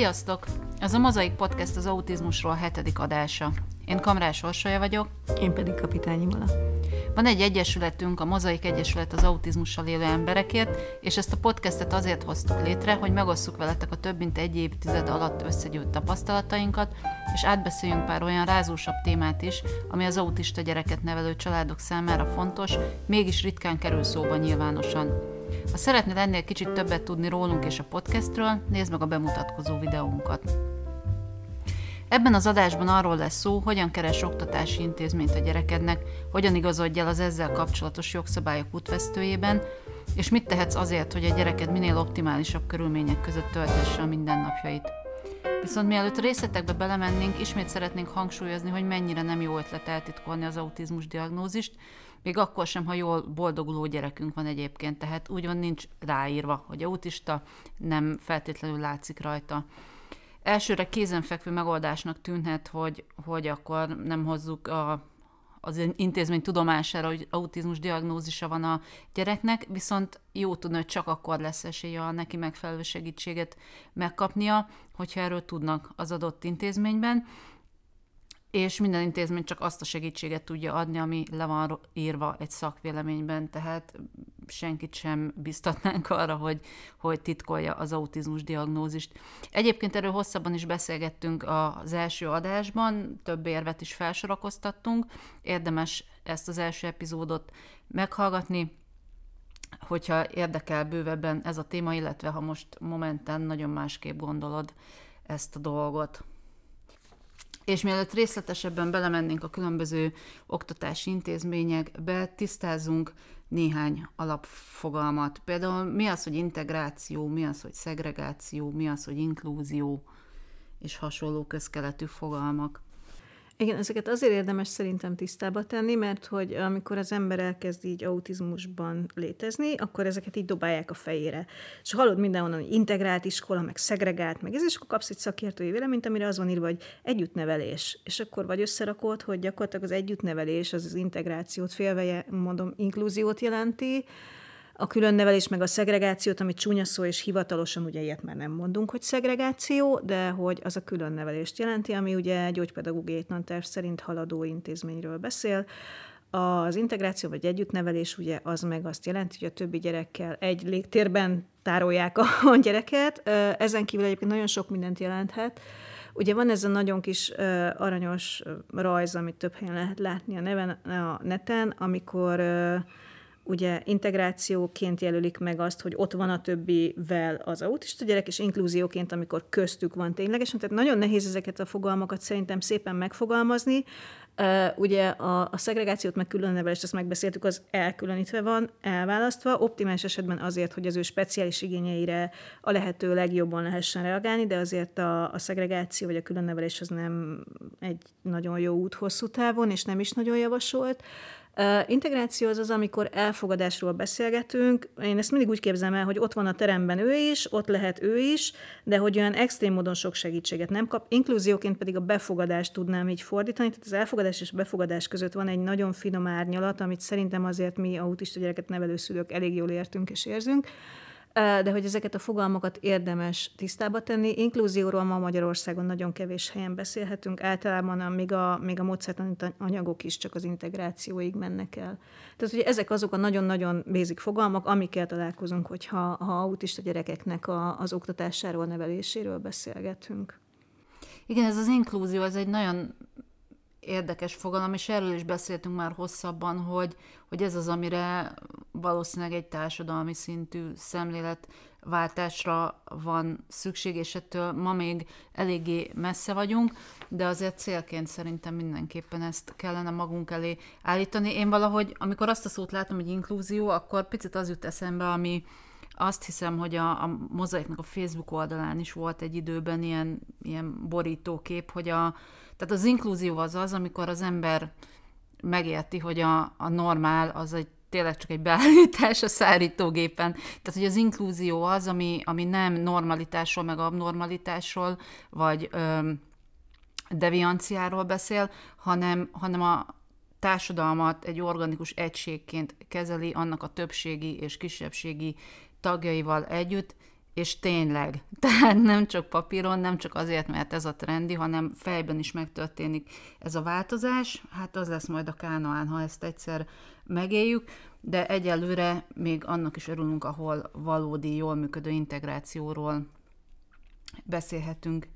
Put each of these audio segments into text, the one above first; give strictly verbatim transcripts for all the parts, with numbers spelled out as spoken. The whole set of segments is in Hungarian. Sziasztok! Ez a Mozaik Podcast az autizmusról hetedik adása. Én Kamrás Orsolya vagyok. Én pedig Kapitány Van. Van egy egyesületünk, a Mozaik Egyesület az autizmussal élő emberekért, és ezt a podcastet azért hoztuk létre, hogy megosszuk veletek a több mint egy évtized alatt összegyűjt tapasztalatainkat, és átbeszéljünk pár olyan rázósabb témát is, ami az autista gyereket nevelő családok számára fontos, mégis ritkán kerül szóba nyilvánosan. Ha szeretnél ennél kicsit többet tudni rólunk és a podcastről, nézd meg a bemutatkozó videónkat. Ebben az adásban arról lesz szó, hogyan keres oktatási intézményt a gyerekednek, hogyan igazodj el az ezzel kapcsolatos jogszabályok útvesztőjében, és mit tehetsz azért, hogy a gyereked minél optimálisabb körülmények között töltesse a mindennapjait. Viszont mielőtt részletekbe belemennénk, ismét szeretnénk hangsúlyozni, hogy mennyire nem jó ötlet eltitkolni az autizmus diagnózist, még akkor sem, ha jól boldoguló gyerekünk van egyébként, tehát úgy van, nincs ráírva, hogy autista, nem feltétlenül látszik rajta. Elsőre kézenfekvő megoldásnak tűnhet, hogy, hogy akkor nem hozzuk a, az intézmény tudomására, hogy autizmus diagnózisa van a gyereknek, viszont jó tudni, hogy csak akkor lesz esélye a neki megfelelő segítséget megkapnia, hogyha erről tudnak az adott intézményben, és minden intézmény csak azt a segítséget tudja adni, ami le van írva egy szakvéleményben, tehát senkit sem biztatnánk arra, hogy, hogy titkolja az autizmus diagnózist. Egyébként erről hosszabban is beszélgettünk az első adásban, több érvet is felsorakoztattunk, érdemes ezt az első epizódot meghallgatni, hogyha érdekel bővebben ez a téma, illetve ha most momentán nagyon másképp gondolod ezt a dolgot. És mielőtt részletesebben belemennénk a különböző oktatási intézményekbe, tisztázunk néhány alapfogalmat. Például mi az, hogy integráció, mi az, hogy szegregáció, mi az, hogy inklúzió, és hasonló közkeletű fogalmak. Igen, ezeket azért érdemes szerintem tisztába tenni, mert hogy amikor az ember elkezd így autizmusban létezni, akkor ezeket így dobálják a fejére. És hallod mindenhonnan, hogy integrált iskola, meg szegregált, meg ez, és akkor kapsz egy szakértői véleményt, amire az van írva, hogy együttnevelés. És akkor vagy összerakod, hogy gyakorlatilag az együttnevelés, az az integrációt, félve mondom, inklúziót jelenti, a különnevelés meg a szegregációt, ami csúnya szó, és hivatalosan ugye ilyet már nem mondunk, hogy szegregáció, de hogy az a különnevelést jelenti, ami ugye gyógypedagógiai tanterv szerint haladó intézményről beszél. Az integráció vagy együttnevelés ugye az meg azt jelenti, hogy a többi gyerekkel egy légtérben tárolják a gyereket. Ezen kívül egyébként nagyon sok mindent jelenthet. Ugye van ez a nagyon kis aranyos rajz, amit több helyen lehet látni a, neven, a neten, amikor... Ugye integrációként jelölik meg azt, hogy ott van a többivel az autista gyerek, és inklúzióként, amikor köztük van ténylegesen. Tehát nagyon nehéz ezeket a fogalmakat szerintem szépen megfogalmazni. Uh, ugye a, a szegregációt, meg különnevelést, ezt megbeszéltük, az elkülönítve van, elválasztva, optimális esetben azért, hogy az ő speciális igényeire a lehető legjobban lehessen reagálni, de azért a, a szegregáció vagy a különnevelés az nem egy nagyon jó út hosszú távon, és nem is nagyon javasolt. Uh, integráció az az, amikor elfogadásról beszélgetünk. Én ezt mindig úgy képzelem el, hogy ott van a teremben ő is, ott lehet ő is, de hogy olyan extrém módon sok segítséget nem kap. Inklúzióként pedig a befogadást tudnám így fordítani, tehát az elfogadás és befogadás között van egy nagyon finom árnyalat, amit szerintem azért mi autista gyereket nevelő szülők elég jól értünk és érzünk, de hogy ezeket a fogalmakat érdemes tisztába tenni. Inklúzióról ma Magyarországon nagyon kevés helyen beszélhetünk, általában a, még a, még a módszertani anyagok is csak az integrációig mennek el. Tehát ugye ezek azok a nagyon-nagyon basic fogalmak, amikkel találkozunk, hogyha ha autista gyerekeknek a, az oktatásáról, neveléséről beszélgetünk. Igen, ez az inklúzió, ez egy nagyon érdekes fogalom, és erről is beszéltünk már hosszabban, hogy, hogy ez az, amire valószínűleg egy társadalmi szintű szemléletváltásra van szükség, és ettől ma még eléggé messze vagyunk, de azért célként szerintem mindenképpen ezt kellene magunk elé állítani. Én valahogy, amikor azt a szót látom, hogy inklúzió, akkor picit az jut eszembe, ami azt hiszem, hogy a, a Mozaiknak a Facebook oldalán is volt egy időben ilyen, ilyen borítókép, hogy a Tehát az inklúzió az az, amikor az ember megérti, hogy a, a normál az egy, tényleg csak egy beállítás a szárítógépen. Tehát, hogy az inklúzió az, ami, ami nem normalitásról, meg abnormalitásról, vagy ö, devianciáról beszél, hanem, hanem a társadalmat egy organikus egységként kezeli, annak a többségi és kisebbségi tagjaival együtt, és tényleg, tehát nem csak papíron, nem csak azért, mert ez a trendi, hanem fejben is megtörténik ez a változás, hát az lesz majd a Kánaán, ha ezt egyszer megéljük, de egyelőre még annak is örülünk, ahol valódi, jól működő integrációról beszélhetünk.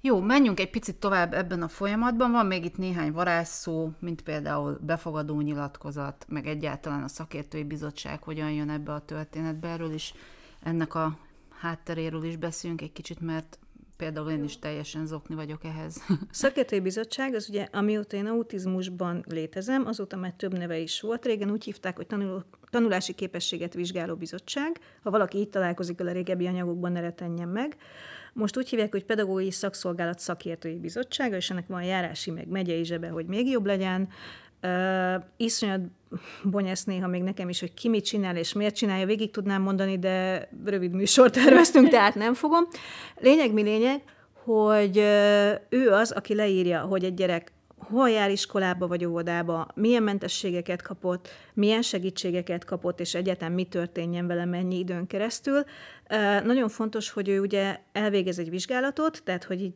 Jó, menjünk egy picit tovább ebben a folyamatban, van még itt néhány varázsszó, mint például befogadó nyilatkozat, meg egyáltalán a szakértői bizottság hogyan jön ebbe a történetbe, erről is, ennek a hátteréről is beszélünk egy kicsit, mert például én is teljesen zokni vagyok ehhez. A szakértői bizottság, az ugye, amióta én autizmusban létezem, azóta már több neve is volt. Régen úgy hívták, hogy tanul, tanulási képességet vizsgáló bizottság. Ha valaki így találkozik vele régebbi anyagokban, ne retenjen meg. Most úgy hívják, hogy Pedagógiai Szakszolgálat Szakértői Bizottsága, és ennek van járási, meg megyei zsebe, hogy még jobb legyen. Uh, iszonyat bonyász néha még nekem is, hogy ki mit csinál és miért csinálja, végig tudnám mondani, de rövid műsort terveztünk, tehát nem fogom. Lényeg mi lényeg, hogy ő az, aki leírja, hogy egy gyerek hol jár iskolába vagy óvodába, milyen mentességeket kapott, milyen segítségeket kapott, és egyáltalán mi történjen vele mennyi időn keresztül. Uh, nagyon fontos, hogy ő ugye elvégez egy vizsgálatot, tehát hogy így...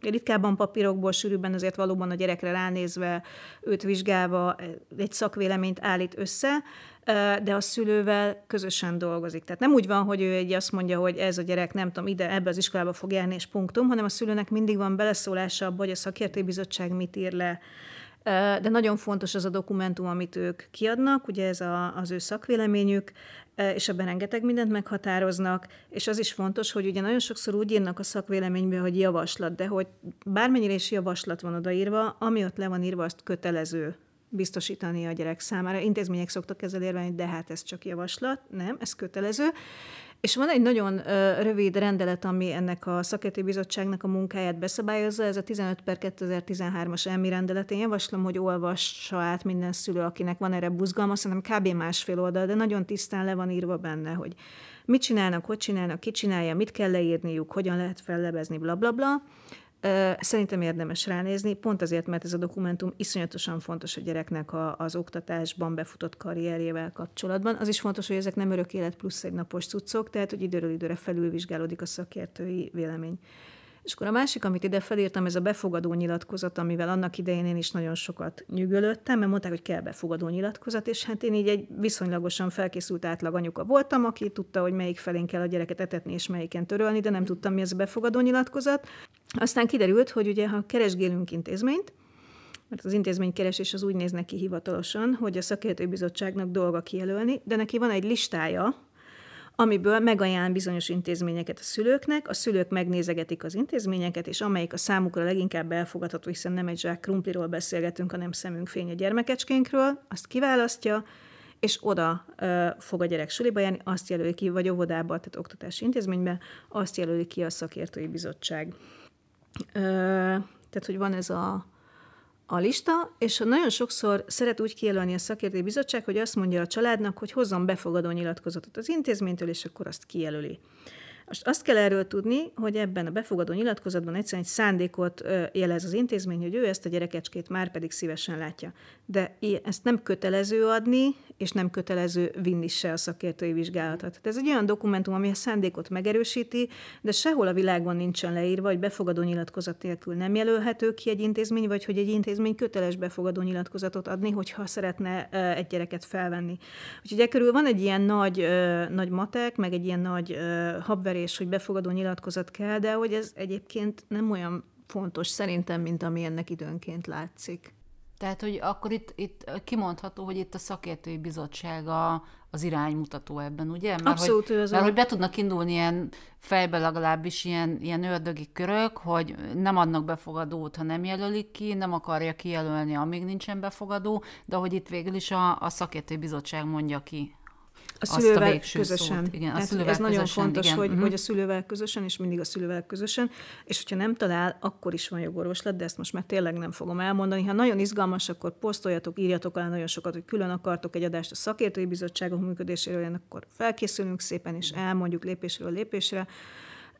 ritkábban papírokból, sűrűbben azért valóban a gyerekre ránézve, őt vizsgálva egy szakvéleményt állít össze, de a szülővel közösen dolgozik. Tehát nem úgy van, hogy ő egy azt mondja, hogy ez a gyerek, nem tudom, ide, ebbe az iskolába fog járni, és punktum, hanem a szülőnek mindig van beleszólása abba, hogy a szakértői bizottság mit ír le. De nagyon fontos az a dokumentum, amit ők kiadnak, ugye ez a, az ő szakvéleményük, és ebben rengeteg mindent meghatároznak, és az is fontos, hogy ugye nagyon sokszor úgy írnak a szakvéleményben, hogy javaslat, de hogy bármennyire is javaslat van odaírva, ami ott le van írva, azt kötelező biztosítani a gyerek számára. Intézmények szoktak ezzel érvelni, hogy de hát ez csak javaslat, nem, ez kötelező. És van egy nagyon ö, rövid rendelet, ami ennek a szakértői bizottságnak a munkáját beszabályozza, ez a tizenöt per kétezer-tizenhármas elmi rendelet. Én javaslom, hogy olvassa át minden szülő, akinek van erre buzgalma, szerintem kb. Másfél oldal, de nagyon tisztán le van írva benne, hogy mit csinálnak, hogy csinálnak, ki csinálja, mit kell leírniuk, hogyan lehet fellebezni, blablabla. Bla, bla. Szerintem érdemes ránézni, pont azért, mert ez a dokumentum iszonyatosan fontos a gyereknek a, az oktatásban befutott karrierjével kapcsolatban. Az is fontos, hogy ezek nem örök élet plusz egy napos cuccok, tehát hogy időről időre felülvizsgálódik a szakértői vélemény. És akkor a másik, amit ide felírtam, ez a befogadó nyilatkozat, amivel annak idején én is nagyon sokat nyűgölöttem, mert mondták, hogy kell befogadó nyilatkozat, és hát én így egy viszonylagosan felkészült átlag anyuka voltam, aki tudta, hogy melyik felén kell a gyereket etetni, és melyiken törölni, de nem tudtam, mi ez a befogadó nyilatkozat. Aztán kiderült, hogy ugye, ha keresgélünk intézményt, mert az intézménykeresés az úgy néz neki hivatalosan, hogy a szakértői bizottságnak dolga kijelölni, de neki van egy listája, amiből megajánl bizonyos intézményeket a szülőknek, a szülők megnézegetik az intézményeket, és amelyik a számukra leginkább elfogadható, hiszen nem egy zsák krumpliról beszélgetünk, hanem szemünk fény a gyermekecskénkről, azt kiválasztja, és oda ö, fog a gyerek suliba járni, azt jelöli ki, vagy óvodába, tehát oktatási intézményben, azt jelöli ki a szakértői bizottság. Ö, tehát, hogy van ez a... a lista, és nagyon sokszor szeret úgy kijelölni a szakértői bizottság, hogy azt mondja a családnak, hogy hozzon befogadó nyilatkozatot az intézménytől, és akkor azt kijelöli. Most azt kell erről tudni, hogy ebben a befogadó nyilatkozatban egyszerűen egy szándékot jelez az intézmény, hogy ő ezt a gyerekecskét már pedig szívesen látja. De ezt nem kötelező adni, és nem kötelező vinni se a szakértői vizsgálatot. Tehát ez egy olyan dokumentum, ami a szándékot megerősíti, de sehol a világon nincsen leírva, hogy befogadó nyilatkozat nélkül nem jelölhető ki egy intézmény, vagy hogy egy intézmény köteles befogadó nyilatkozatot adni, hogyha szeretne egy gyereket felvenni. Úgyhogy körül van egy ilyen nagy, nagy matek, meg egy ilyen nagy habverés, és hogy befogadó nyilatkozat kell, de hogy ez egyébként nem olyan fontos szerintem, mint ami ennek időnként látszik. Tehát, hogy akkor itt, itt kimondható, hogy itt a szakértői bizottsága az iránymutató ebben, ugye? Mert abszolút, hogy, ő az. Mert hogy be tudnak indulni ilyen fejben legalábbis ilyen, ilyen ördögi körök, hogy nem adnak befogadót, ha nem jelölik ki, nem akarja kijelölni, amíg nincsen befogadó, de hogy itt végül is a, a szakértői bizottság mondja ki. A szülővel a közösen. Igen, a szülővel ez közösen, nagyon fontos, igen. Hogy, mm-hmm. hogy a szülővel közösen, és mindig a szülővel közösen, és hogyha nem talál, akkor is van jogorvoslat, de ezt most már tényleg nem fogom elmondani. Ha nagyon izgalmas, akkor posztoljatok, írjatok alá nagyon sokat, hogy külön akartok egy adást a szakértői bizottságok működéséről, akkor felkészülünk szépen, és elmondjuk lépésről lépésre.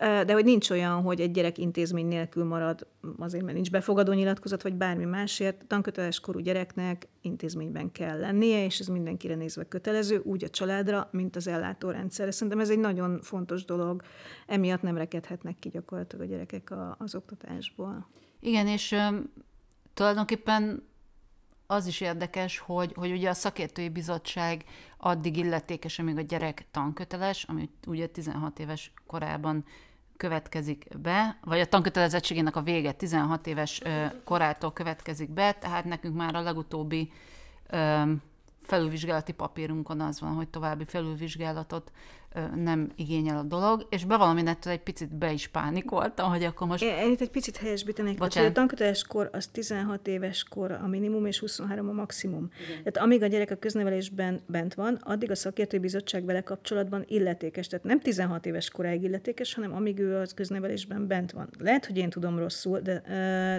de hogy nincs olyan, hogy egy gyerek intézmény nélkül marad, azért, mert nincs befogadó nyilatkozat, vagy bármi másért, tanköteles korú gyereknek intézményben kell lennie, és ez mindenkire nézve kötelező, úgy a családra, mint az ellátórendszerre. Szerintem ez egy nagyon fontos dolog, emiatt nem rekedhetnek ki gyakorlatilag a gyerekek a, az oktatásból. Igen, és um, tulajdonképpen az is érdekes, hogy, hogy ugye a szakértői bizottság addig illetékes, amíg a gyerek tanköteles, ami ugye tizenhat éves korában következik be, vagy a tankötelezettségének a vége tizenhat éves korától következik be, tehát nekünk már a legutóbbi felülvizsgálati papírunkon az van, hogy további felülvizsgálatot nem igényel a dolog, és bevallom mindettől egy picit be is pánikoltam, hogy akkor most... Én itt egy picit helyesbítenék, hogy a tanköteles kor az tizenhat éves kor a minimum, és huszonhárom a maximum. Igen. Tehát amíg a gyerek a köznevelésben bent van, addig a szakértői bizottság vele kapcsolatban illetékes. Tehát nem tizenhat éves koráig illetékes, hanem amíg ő az köznevelésben bent van. Lehet, hogy én tudom rosszul, de,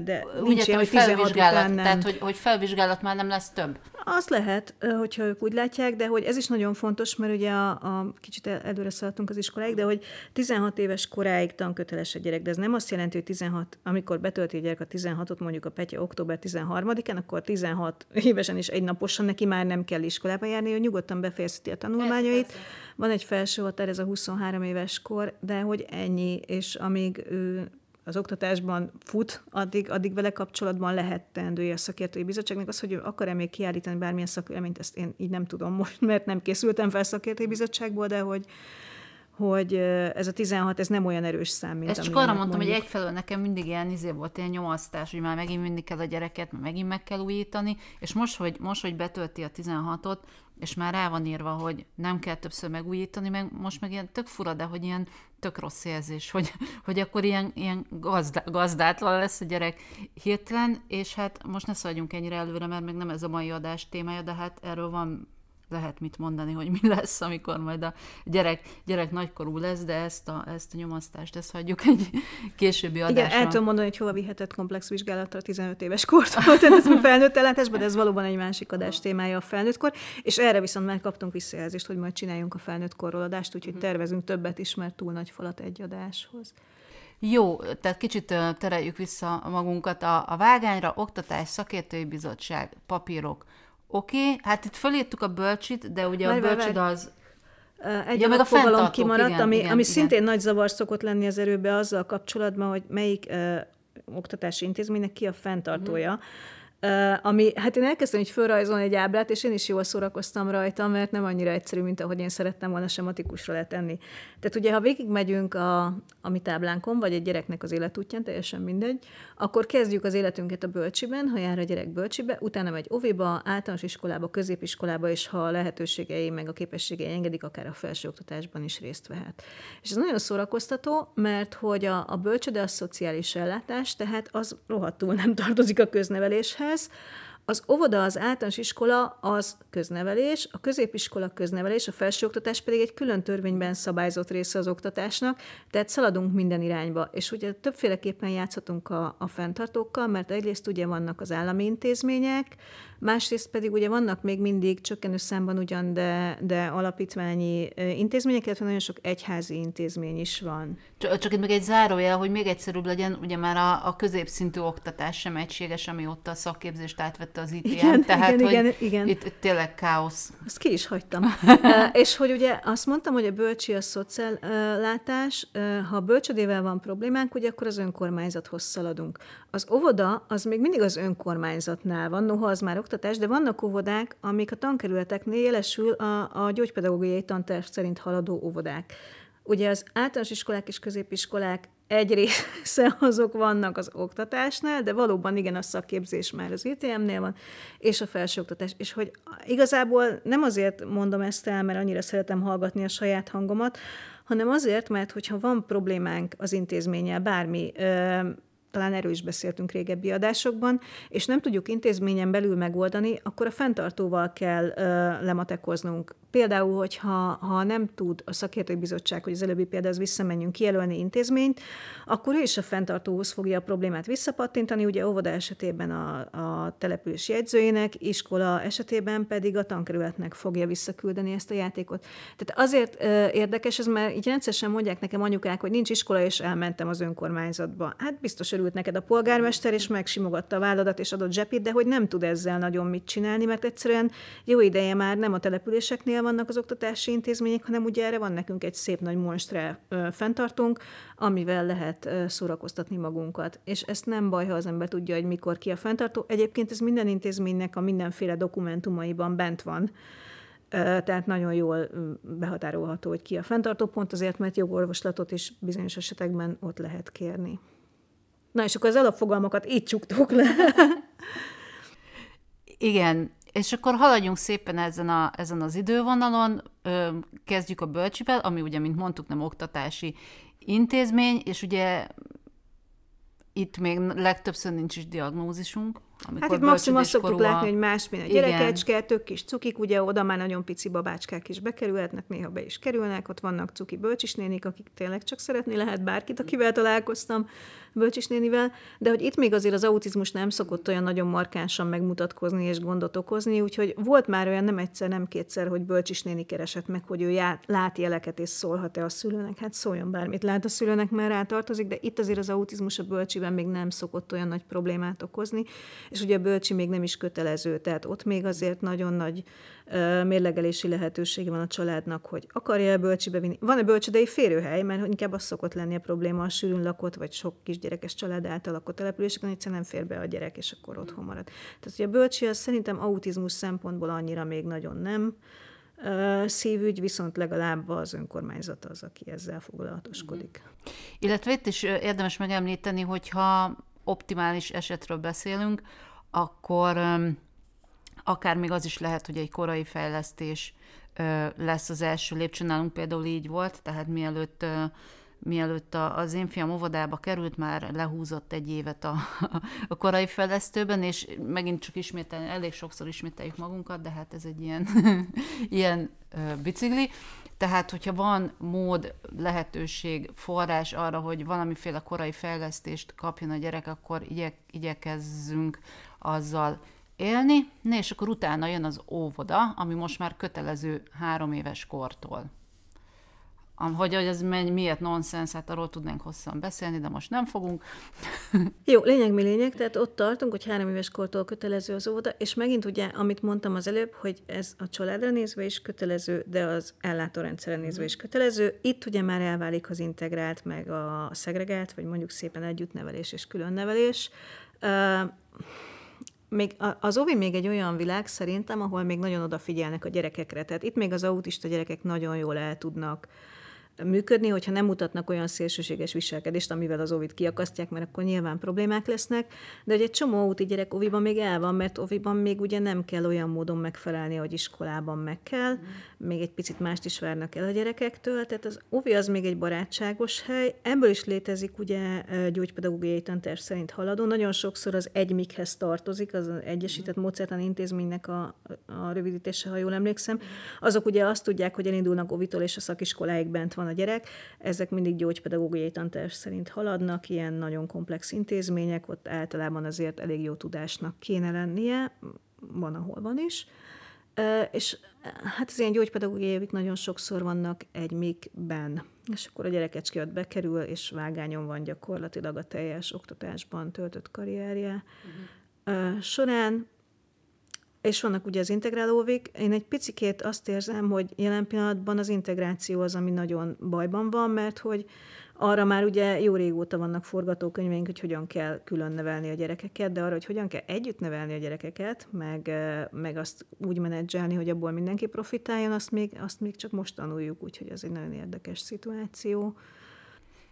de nincs ilyen, hogy felvizsgálat, nem... Tehát, hogy, hogy felvizsgálat már nem lesz több. Azt lehet, hogyha ők úgy látják, de hogy ez is nagyon fontos, mert ugye a, a kicsit előre szaladtunk az iskoláig, de hogy tizenhat éves koráig tanköteles a gyerek, de ez nem azt jelenti, hogy tizenhat, amikor betölti a gyerek a tizenhatot, mondjuk a Petya október tizenharmadikán, akkor tizenhat évesen és egynaposan neki már nem kell iskolába járni, ő nyugodtan befejezheti a tanulmányait. Persze, persze. Van egy felső határ, ez a huszonhárom éves kor, de hogy ennyi, és amíg ő az oktatásban fut, addig, addig vele kapcsolatban lehet teendője a szakértői bizottságnak. Az, hogy ő akar-e még kiállítani bármilyen szakvéleményt, ezt én így nem tudom most, mert nem készültem fel szakértői bizottságból, de hogy, hogy ez a tizenhat, ez nem olyan erős szám, mint ezt csak arra mondtam, mondjuk, hogy egyfelől nekem mindig ilyen izé volt, ilyen nyomasztás, hogy már megint mindig kell a gyereket, már megint meg kell újítani, és most, hogy, most, hogy betölti a tizenhatot, és már rá van írva, hogy nem kell többször megújítani, meg most meg ilyen tök fura, de hogy ilyen tök rossz érzés, hogy, hogy akkor ilyen, ilyen gazda, gazdátlan lesz a gyerek hirtelen, és hát most ne szaladjunk ennyire előre, mert még nem ez a mai adás témája, de hát erről van, lehet mit mondani, hogy mi lesz, amikor majd a gyerek, gyerek nagykorú lesz, de ezt a, ezt a nyomasztást, ezt hagyjuk egy későbbi adásra. Igen, el tudom mondani, hogy hova vihetett komplex vizsgálatra a tizenöt éves kortól, tehát ez a felnőtt ellátásban, de ez valóban egy másik adás témája a felnőtt kor, és erre viszont már kaptunk visszajelzést, hogy majd csináljunk a felnőtt korról adást, úgyhogy tervezünk többet is, mert túl nagy falat egy adáshoz. Jó, tehát kicsit tereljük vissza magunkat a, a vágányra, Oktatás, Szakértői Bizottság, papírok. Oké, okay, hát itt fölírtuk a bölcsit, de ugye várj, a bölcsid várj. az... Egy alap fogalom kimaradt, igen, ami, igen, ami igen. szintén nagy zavar szokott lenni az erőbe azzal kapcsolatban, hogy melyik ö, oktatási intézménynek ki a fenntartója. Mm. Ö, ami, hát én elkezdtem így fölrajzolni egy ábrát, és én is jól szórakoztam rajta, mert nem annyira egyszerű, mint ahogy én szerettem volna sematikusra letenni. Tehát ugye, ha végigmegyünk a, a mi táblánkon, vagy egy gyereknek az életútján, teljesen mindegy, akkor kezdjük az életünket a bölcsiben, ha jár a gyerek bölcsibe, utána megy óviba, általános iskolába, középiskolába, és ha a lehetőségei meg a képességei engedik, akár a felsőoktatásban is részt vehet. És ez nagyon szórakoztató, mert hogy a, a bölcsöde a szociális ellátás, tehát az rohadtul nem tartozik a közneveléshez. Az óvoda, az általános iskola az köznevelés, a középiskola köznevelés, a felsőoktatás pedig egy külön törvényben szabályzott része az oktatásnak, tehát szaladunk minden irányba. És ugye többféleképpen játszhatunk a, a fenntartókkal, mert egyrészt ugye vannak az állami intézmények, másrészt pedig ugye vannak még mindig csökkenő számban ugyan, de, de alapítványi intézmények, illetve nagyon sok egyházi intézmény is van. Csak itt meg egy zárójel, hogy még egyszerűbb legyen, ugye már a, a középszintű oktatás sem egységes, ami ott a szakképzést átvette az i té em, igen, tehát igen, igen, igen. Itt, itt tényleg káosz. Azt ki is hagytam. e, és hogy ugye azt mondtam, hogy a bölcsi a szociállátás, e, ha a bölcsödével van problémánk, ugye akkor az önkormányzathoz szaladunk. Az óvoda az még mindig az önkormányzatnál van, noha az már de vannak óvodák, amik a tankerületeknél jelesül a, a gyógypedagógiai tanterv szerint haladó óvodák. Ugye az általános iskolák és középiskolák egy része azok vannak az oktatásnál, de valóban igen, a szakképzés már az i té em-nél van, és a felsőoktatás. És hogy igazából nem azért mondom ezt el, mert annyira szeretem hallgatni a saját hangomat, hanem azért, mert hogyha van problémánk az intézménnyel, bármi talán erről is beszéltünk régebbi adásokban, és nem tudjuk intézményen belül megoldani, akkor a fenntartóval kell ö, lematekoznunk. Például, hogyha ha nem tud a szakértői bizottság, hogy az előbbi példához visszamenjünk kijelölni intézményt, akkor ő is a fenntartóhoz fogja a problémát visszapattintani, ugye óvoda esetében a, a település jegyzőjének, iskola esetében pedig a tankerületnek fogja visszaküldeni ezt a játékot. Tehát azért ö, érdekes ez, mert így rendszeresen mondják nekem anyukák, hogy nincs iskola, és elmentem az önkormányzatba. Hát biztos örült neked a polgármester, és megsimogatta a válladat, és adott zsepit, de hogy nem tud ezzel nagyon mit csinálni, mert egyszerűen jó ideje már nem a településeknél vannak az oktatási intézmények, hanem ugye erre van nekünk egy szép nagy monstre fenntartunk, amivel lehet szórakoztatni magunkat. És ezt nem baj, ha az ember tudja, hogy mikor ki a fenntartó. Egyébként ez minden intézménynek a mindenféle dokumentumaiban bent van. Tehát nagyon jól behatárolható, hogy ki a fenntartó, pont azért, mert jogorvoslatot is bizonyos esetekben ott lehet kérni. Na, és akkor az alapfogalmakat így csuktuk le. Igen. És akkor haladjunk szépen ezen, a, ezen az idővonalon, kezdjük a bölcsivel, ami ugye, mint mondtuk, nem oktatási intézmény, és ugye itt még legtöbbször nincs is diagnózisunk. Hát itt maximum azt szoktuk látni, hogy másmilyen gyerekecske, tök kis cukik, ugye oda már nagyon pici babácskák is bekerülhetnek, néha be is kerülnek, ott vannak cuki bölcsisnénik, akik tényleg csak szeretni lehet bárkit, akivel találkoztam bölcsisnénivel, de hogy itt még azért az autizmus nem szokott olyan nagyon markánsan megmutatkozni és gondot okozni, úgyhogy volt már olyan nem egyszer, nem kétszer, hogy bölcsisnéni keresett meg, hogy ő ját, lát jeleket és szólhat-e a szülőnek. Hát szóljon bármit, lát a szülőnek, mert rá tartozik, de itt azért az autizmus a bölcsiben még nem szokott olyan nagy problémát okozni. És ugye a bölcsi még nem is kötelező, tehát ott még azért nagyon nagy uh, mérlegelési lehetőség van a családnak, hogy akarja a bölcsibe vinni. Van-e bölcsödei férőhely, mert inkább az szokott lenni a probléma a sűrűn lakott, vagy sok kisgyerekes család által lakott településeken, egyszerűen nem fér be a gyerek, és akkor otthon marad. Tehát ugye a bölcsi az szerintem autizmus szempontból annyira még nagyon nem uh, szívügy, viszont legalább az önkormányzata az, aki ezzel foglalatoskodik. Mm. Illetve itt is érdemes megemlíteni, hogyha optimális esetről beszélünk, akkor um, akár még az is lehet, hogy egy korai fejlesztés uh, lesz az első lépcső. Nálunk például így volt, tehát mielőtt, uh, mielőtt a, az én fiam óvodába került, már lehúzott egy évet a, a korai fejlesztőben, és megint csak ismételni, elég sokszor ismételjük magunkat, de hát ez egy ilyen, ilyen uh, bicikli. Tehát, hogyha van mód, lehetőség, forrás arra, hogy valamiféle korai fejlesztést kapjon a gyerek, akkor igyek, igyekezzünk azzal élni. Na, és akkor utána jön az óvoda, ami most már kötelező három éves kortól. Hogy, hogy ez miért nonsens, hát arról tudnánk hosszan beszélni, de most nem fogunk. Jó, lényeg mi lényeg, tehát ott tartunk, hogy három éves kortól kötelező az óvoda, és megint ugye, amit mondtam az előbb, hogy ez a családra nézve is kötelező, de az ellátórendszerre nézve is kötelező. Itt ugye már elválik az integrált, meg a szegregált, vagy mondjuk szépen együttnevelés és különnevelés. Uh, Még az óvi még egy olyan világ szerintem, ahol még nagyon odafigyelnek a gyerekekre. Tehát itt még az autista gyerekek nagyon jól el tudnak működni, hogyha nem mutatnak olyan szélsőséges viselkedést, amivel az óvit kiakasztják, mert akkor nyilván problémák lesznek, de hogy egy csomó óti gyerek óviban még el van, mert óviban még ugye nem kell olyan módon megfelelni, hogy iskolában meg kell, mm. még egy picit mást is várnak el a gyerekektől, tehát az óvi az még egy barátságos hely, ebből is létezik ugye gyógypedagógiai tanterv szerint haladó, nagyon sokszor az egymikhez tartozik, az Egyesített Módszertan Intézménynek a, a rövidítése, ha jól emlékszem, azok ugye azt tudják, hogy elindulnak óvitól és a szakiskoláig bent van a gyerek, ezek mindig gyógypedagógiai tanterv szerint haladnak, ilyen nagyon komplex intézmények, ott általában azért elég jó tudásnak kéne lennie, van ahol van is, és hát az ilyen gyógypedagógiai évek nagyon sokszor vannak egy mikben, és akkor a gyerekecske ott bekerül, és vágányon van gyakorlatilag a teljes oktatásban töltött karrierje uh-huh. során. És vannak ugye az integrálóvik. Én egy picikét azt érzem, hogy jelen pillanatban az integráció az, ami nagyon bajban van, mert hogy arra már ugye jó régóta vannak forgatókönyveink, hogy hogyan kell külön nevelni a gyerekeket, de arra, hogy hogyan kell együtt nevelni a gyerekeket, meg, meg azt úgy menedzselni, hogy abból mindenki profitáljon, azt még, azt még csak most tanuljuk, úgyhogy ez egy nagyon érdekes szituáció.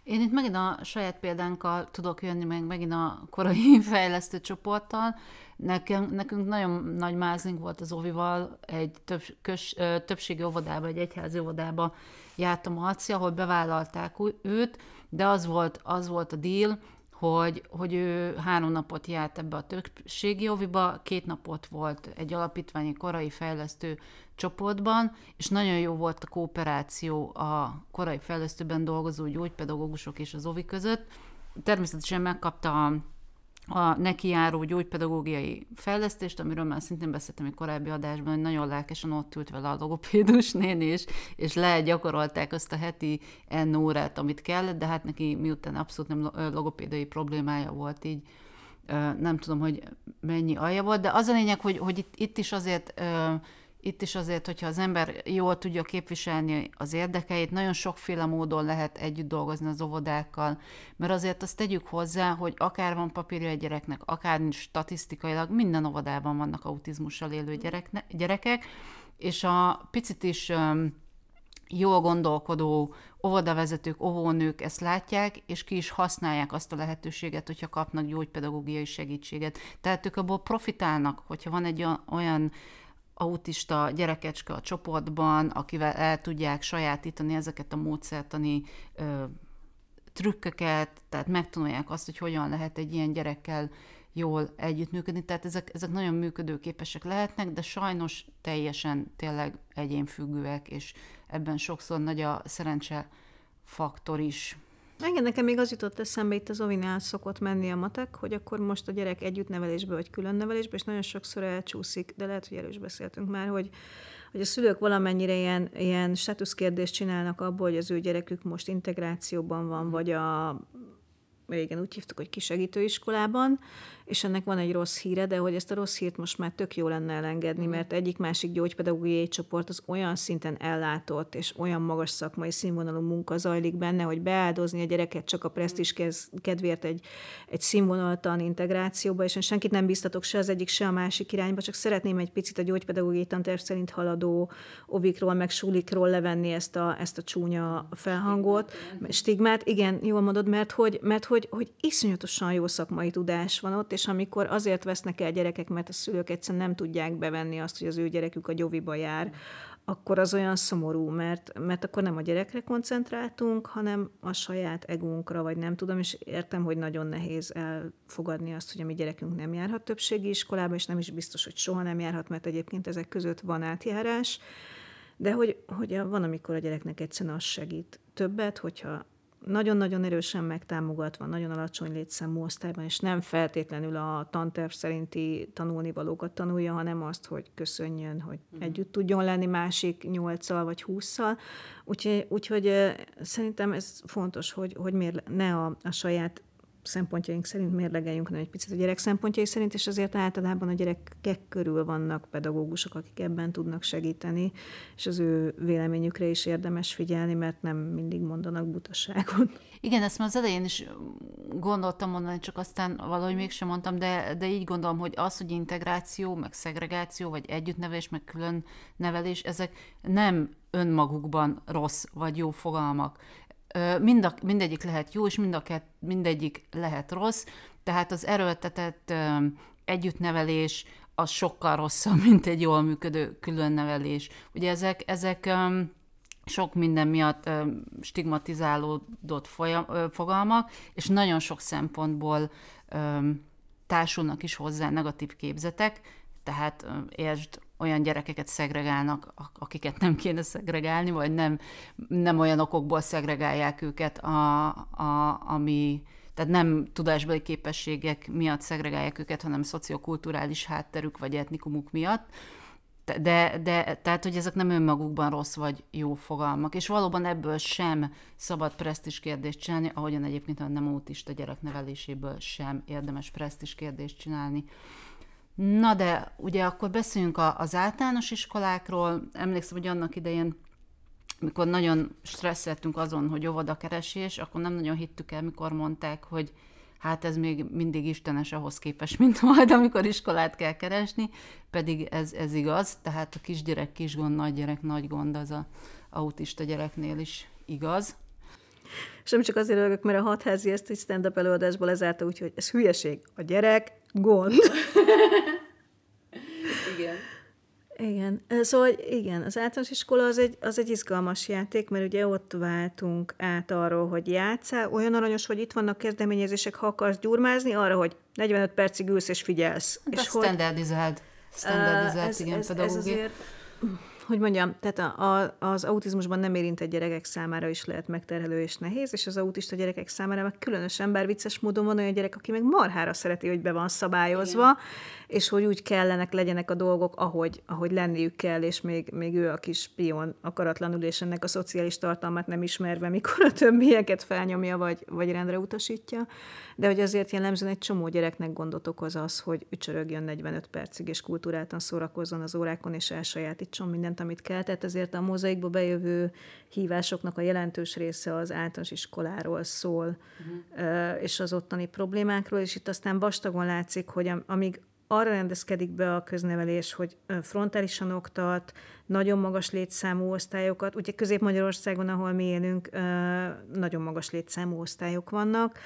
Én itt megint a saját példánkkal tudok jönni, meg megint a korai fejlesztő csoporttal. Nekünk, nekünk nagyon nagy mázlink volt az óvival, egy több, kös, többségi óvodába, egy egyházi óvodába jártam a haci, ahol bevállalták őt, de az volt, az volt a deal, hogy, hogy ő három napot járt ebbe a többségi óviba, két napot volt egy alapítványi korai fejlesztő csoportban, és nagyon jó volt a kooperáció a korai fejlesztőben dolgozó gyógypedagógusok és az óvi között. Természetesen megkapta a, a neki járó gyógypedagógiai fejlesztést, amiről már szintén beszéltem egy korábbi adásban, hogy nagyon lelkesen ott ült vele a logopédus néni, és, és legyakorolták azt a heti N órát, amit kellett, de hát neki miután abszolút nem logopédai problémája volt, így nem tudom, hogy mennyi alja volt, de az a lényeg, hogy, hogy itt, itt is azért... Itt is azért, hogyha az ember jól tudja képviselni az érdekeit, nagyon sokféle módon lehet együtt dolgozni az óvodákkal, mert azért azt tegyük hozzá, hogy akár van papírja egy gyereknek, akár nincs statisztikailag, minden óvodában vannak autizmussal élő gyerekne, gyerekek, és a picit is um, jól gondolkodó óvodavezetők, óvónők ezt látják, és ki is használják azt a lehetőséget, hogyha kapnak gyógypedagógiai segítséget. Tehát ők abból profitálnak, hogyha van egy olyan autista gyerekecske a csoportban, akivel el tudják sajátítani ezeket a módszertani ö, trükköket, tehát megtanulják azt, hogy hogyan lehet egy ilyen gyerekkel jól együttműködni, tehát ezek, ezek nagyon működőképesek lehetnek, de sajnos teljesen tényleg egyénfüggőek, és ebben sokszor nagy a szerencse faktor is. Igen, nekem még az jutott eszembe, itt az ovinál szokott menni a matek, hogy akkor most a gyerek együttnevelésbe vagy különnevelésbe, és nagyon sokszor elcsúszik, de lehet, hogy erről is beszéltünk már, hogy, hogy a szülők valamennyire ilyen, ilyen státuszkérdést csinálnak abból, hogy az ő gyerekük most integrációban van, vagy a... régen úgy hívtuk, hogy kisegítőiskolában, és ennek van egy rossz híre, de hogy ezt a rossz hírt most már tök jó lenne elengedni, mert egyik-másik gyógypedagógiai csoport az olyan szinten ellátott, és olyan magas szakmai színvonalú munka zajlik benne, hogy beáldozni a gyereket csak a presztízs kedvéért egy, egy színvonaltalan integrációba, és én senkit nem bíztatok se az egyik, se a másik irányba, csak szeretném egy picit a gyógypedagógiai tanterv szerint haladó ovikról, meg sulikról levenni ezt a, ezt a csúnya felhangot, stigmát. Igen, jól mondod, mert hogy, mert hogy Hogy, hogy iszonyatosan jó szakmai tudás van ott, és amikor azért vesznek el gyerekek, mert a szülők egyszerűen nem tudják bevenni azt, hogy az ő gyerekük a gyoviba jár, akkor az olyan szomorú, mert, mert akkor nem a gyerekre koncentráltunk, hanem a saját egónkra, vagy nem tudom, és értem, hogy nagyon nehéz elfogadni azt, hogy a mi gyerekünk nem járhat többségi iskolába, és nem is biztos, hogy soha nem járhat, mert egyébként ezek között van átjárás, de hogy, hogy van, amikor a gyereknek egyszerűen az segít többet, hogyha nagyon-nagyon erősen megtámogatva, nagyon alacsony létszámú osztályban, és nem feltétlenül a tanterv szerinti tanulnivalókat tanulja, hanem azt, hogy köszönjön, hogy mm. együtt tudjon lenni másik nyolccal vagy húszszal. Úgyhogy, úgyhogy szerintem ez fontos, hogy, hogy mérle, ne a, a saját szempontjaink szerint mérlegeljünk, hanem egy picit a gyerek szempontjai szerint, és azért általában a gyerekek körül vannak pedagógusok, akik ebben tudnak segíteni, és az ő véleményükre is érdemes figyelni, mert nem mindig mondanak butaságot. Igen, ezt már az elején is gondoltam mondani, csak aztán valahogy mégsem mondtam, de, de így gondolom, hogy az, hogy integráció, meg szegregáció, vagy együttnevelés, meg külön nevelés, ezek nem önmagukban rossz vagy jó fogalmak. Mind a, mindegyik lehet jó, és mind a, mindegyik lehet rossz, tehát az erőltetett együttnevelés az sokkal rosszabb, mint egy jól működő különnevelés. Ugye ezek, ezek sok minden miatt stigmatizálódott folyam, fogalmak, és nagyon sok szempontból társulnak is hozzá negatív képzetek, tehát értsd, olyan gyerekeket szegregálnak, akiket nem kéne szegregálni, vagy nem, nem olyan okokból szegregálják őket, a, a, ami, tehát nem tudásbeli képességek miatt szegregálják őket, hanem szociokulturális hátterük vagy etnikumuk miatt. De, de tehát, hogy ezek nem önmagukban rossz vagy jó fogalmak. És valóban ebből sem szabad presztízs kérdést csinálni, ahogyan egyébként a nem autista gyerek neveléséből sem érdemes presztízs kérdést csinálni. Na de ugye akkor beszéljünk az általános iskolákról. Emlékszem, hogy annak idején, mikor nagyon stresszeltünk azon, hogy óvodakeresés, akkor nem nagyon hittük el, mikor mondták, hogy hát ez még mindig istenes ahhoz képest, mint majd, amikor iskolát kell keresni, pedig ez, ez igaz, tehát a kisgyerek kis gond, nagy gyerek nagy gond, az a autista gyereknél is igaz. És nem csak azért örülök, mert a Hatházi ezt egy stand-up előadásból lezárta, úgyhogy ez hülyeség. A gyerek gond. Igen. Igen, szóval igen, az általános iskola az egy, az egy izgalmas játék, mert ugye ott váltunk át arról, hogy játszál, olyan aranyos, hogy itt vannak kezdeményezések, ha akarsz gyurmázni, arra, hogy negyvenöt percig ülsz és figyelsz. De és standardizált, standardizált, ez, igen, ez, pedagógia. Ez azért, hogy mondjam, tehát a, a, az autizmusban nem érintett gyerekek számára is lehet megterhelő és nehéz, és az autista gyerekek számára meg különösen, bár vicces módon van olyan gyerek, aki meg marhára szereti, hogy be van szabályozva, igen. És hogy úgy kellenek, legyenek a dolgok, ahogy, ahogy lenniük kell, és még, még ő a kis pion akaratlanul, és ennek a szociális tartalmát nem ismerve, mikor a többieket felnyomja, vagy, vagy rendre utasítja. De hogy azért jellemzően egy csomó gyereknek gondot okoz az, hogy ücsörögjön negyvenöt percig, és kultúráltan szórakozzon az órákon, és elsajátítson mindent, amit kell, tehát ezért a mozaikba bejövő hívásoknak a jelentős része az általános iskoláról szól, uh-huh. és az ottani problémákról, és itt aztán vastagon látszik, hogy amíg arra rendezkedik be a köznevelés, hogy frontálisan oktat, nagyon magas létszámú osztályokat, ugye Közép-Magyarországon, ahol mi élünk, nagyon magas létszámú osztályok vannak,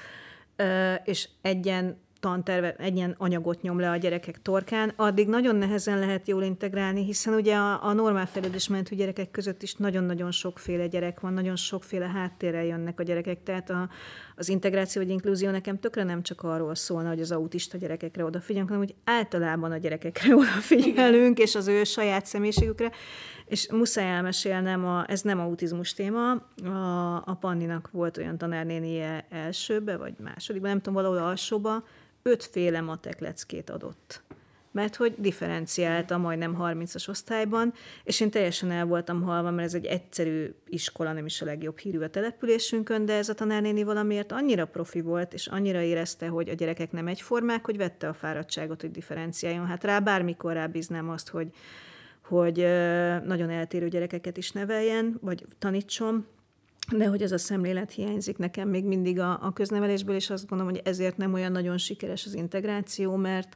és egyen tantervet, egy ilyen anyagot nyom le a gyerekek torkán, addig nagyon nehezen lehet jól integrálni, hiszen ugye a, a normál fejlődésmentű gyerekek között is nagyon-nagyon sokféle gyerek van, nagyon sokféle háttérrel jönnek a gyerekek, tehát a, az integráció vagy inkluzió nekem tökre nem csak arról szólna, hogy az autista gyerekekre odafigyelünk, hanem úgy általában a gyerekekre odafigyelünk, és az ő saját személyiségükre, és muszáj elmesélnem, a, ez nem autizmus téma, a, a Panninak volt olyan tanárnénie elsőbe, vagy másodikban, nem tudom, valahol alsóba, ötféle matek leckét adott. Mert hogy differenciálta majdnem harmincas osztályban, és én teljesen el voltam halva, mert ez egy egyszerű iskola, nem is a legjobb hírű a településünkön, de ez a tanárnéni valamiért annyira profi volt, és annyira érezte, hogy a gyerekek nem egyformák, hogy vette a fáradtságot, hogy differenciáljon. Hát rá bármikor rábíznám azt, hogy, hogy nagyon eltérő gyerekeket is neveljen, vagy tanítson, de hogy ez a szemlélet hiányzik nekem még mindig a, a köznevelésből, és azt gondolom, hogy ezért nem olyan nagyon sikeres az integráció, mert,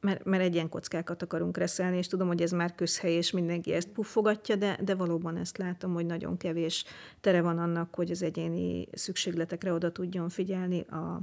mert, mert egy ilyen kockákat akarunk reszelni, és tudom, hogy ez már közhely, és mindenki ezt puffogatja, de, de valóban ezt látom, hogy nagyon kevés tere van annak, hogy az egyéni szükségletekre oda tudjon figyelni a,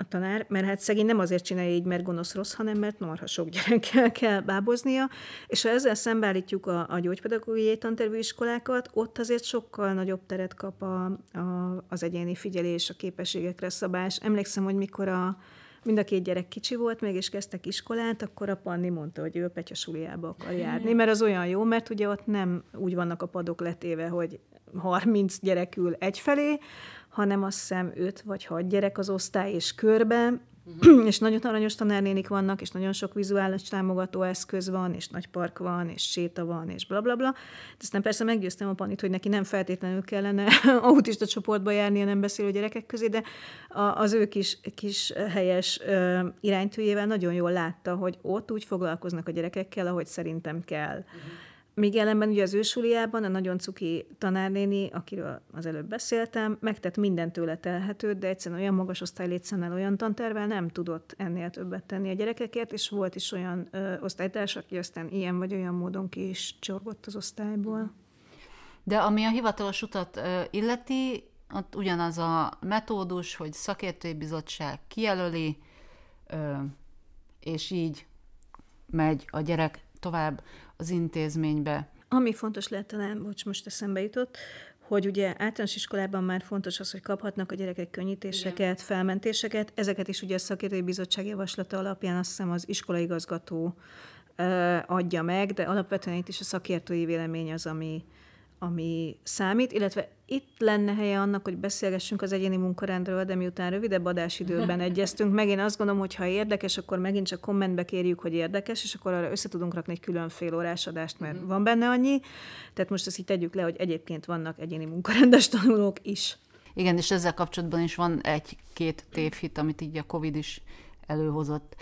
a tanár, mert hát szegény nem azért csinálja így, mert gonosz rossz, hanem mert marha sok gyerekkel kell báboznia, és ha ezzel szembeállítjuk a, a gyógypedagógiai tantervű iskolákat, ott azért sokkal nagyobb teret kap a, a, az egyéni figyelés, a képességekre szabás. Emlékszem, hogy mikor a, mind a két gyerek kicsi volt, mégis kezdtek iskolát, akkor a Panni mondta, hogy ő a petyasuliába akar járni, mert az olyan jó, mert ugye ott nem úgy vannak a padok letéve, hogy harminc gyerek ül egyfelé, hanem azt hiszem öt vagy hat gyerek az osztály és körben, uh-huh. és nagyon aranyos tanárnénik vannak, és nagyon sok vizuális támogató eszköz van, és nagy park van, és séta van, és blablabla. Bla, bla. Aztán persze meggyőztem a Panit, hogy neki nem feltétlenül kellene autista csoportba járni a nem beszélő gyerekek közé, de az ő kis, kis helyes iránytűjével nagyon jól látta, hogy ott úgy foglalkoznak a gyerekekkel, ahogy szerintem kell. Uh-huh. Míg ellenben ugye az ősuliában a nagyon cuki tanárnéni, akiről az előbb beszéltem, megtett minden tőle telhetőt, de egyszerűen olyan magas osztálylétszámmal, olyan tantervel nem tudott ennél többet tenni a gyerekekért, és volt is olyan ö, osztálytárs, aki aztán ilyen vagy olyan módon ki is csorgott az osztályból. De ami a hivatalos utat ö, illeti, ott ugyanaz a metódus, hogy szakértői bizottság kijelöli, ö, és így megy a gyerek tovább az intézménybe. Ami fontos lehet talán, bocs, most eszembe jutott, hogy ugye általános iskolában már fontos az, hogy kaphatnak a gyerekek könnyítéseket, igen. felmentéseket, ezeket is ugye a szakértői bizottság javaslata alapján azt hiszem az iskolaigazgató ö, adja meg, de alapvetően itt is a szakértői vélemény az, ami, ami számít, illetve itt lenne helye annak, hogy beszélgessünk az egyéni munkarendről, de miután rövidebb adásidőben egyeztünk meg, én azt gondolom, hogy ha érdekes, akkor megint csak kommentbe kérjük, hogy érdekes, és akkor arra össze tudunk rakni egy külön fél órás adást, mert van benne annyi. Tehát most ezt így tegyük le, hogy egyébként vannak egyéni munkarendes tanulók is. Igen, és ezzel kapcsolatban is van egy-két tévhit, amit így a Covid is előhozott.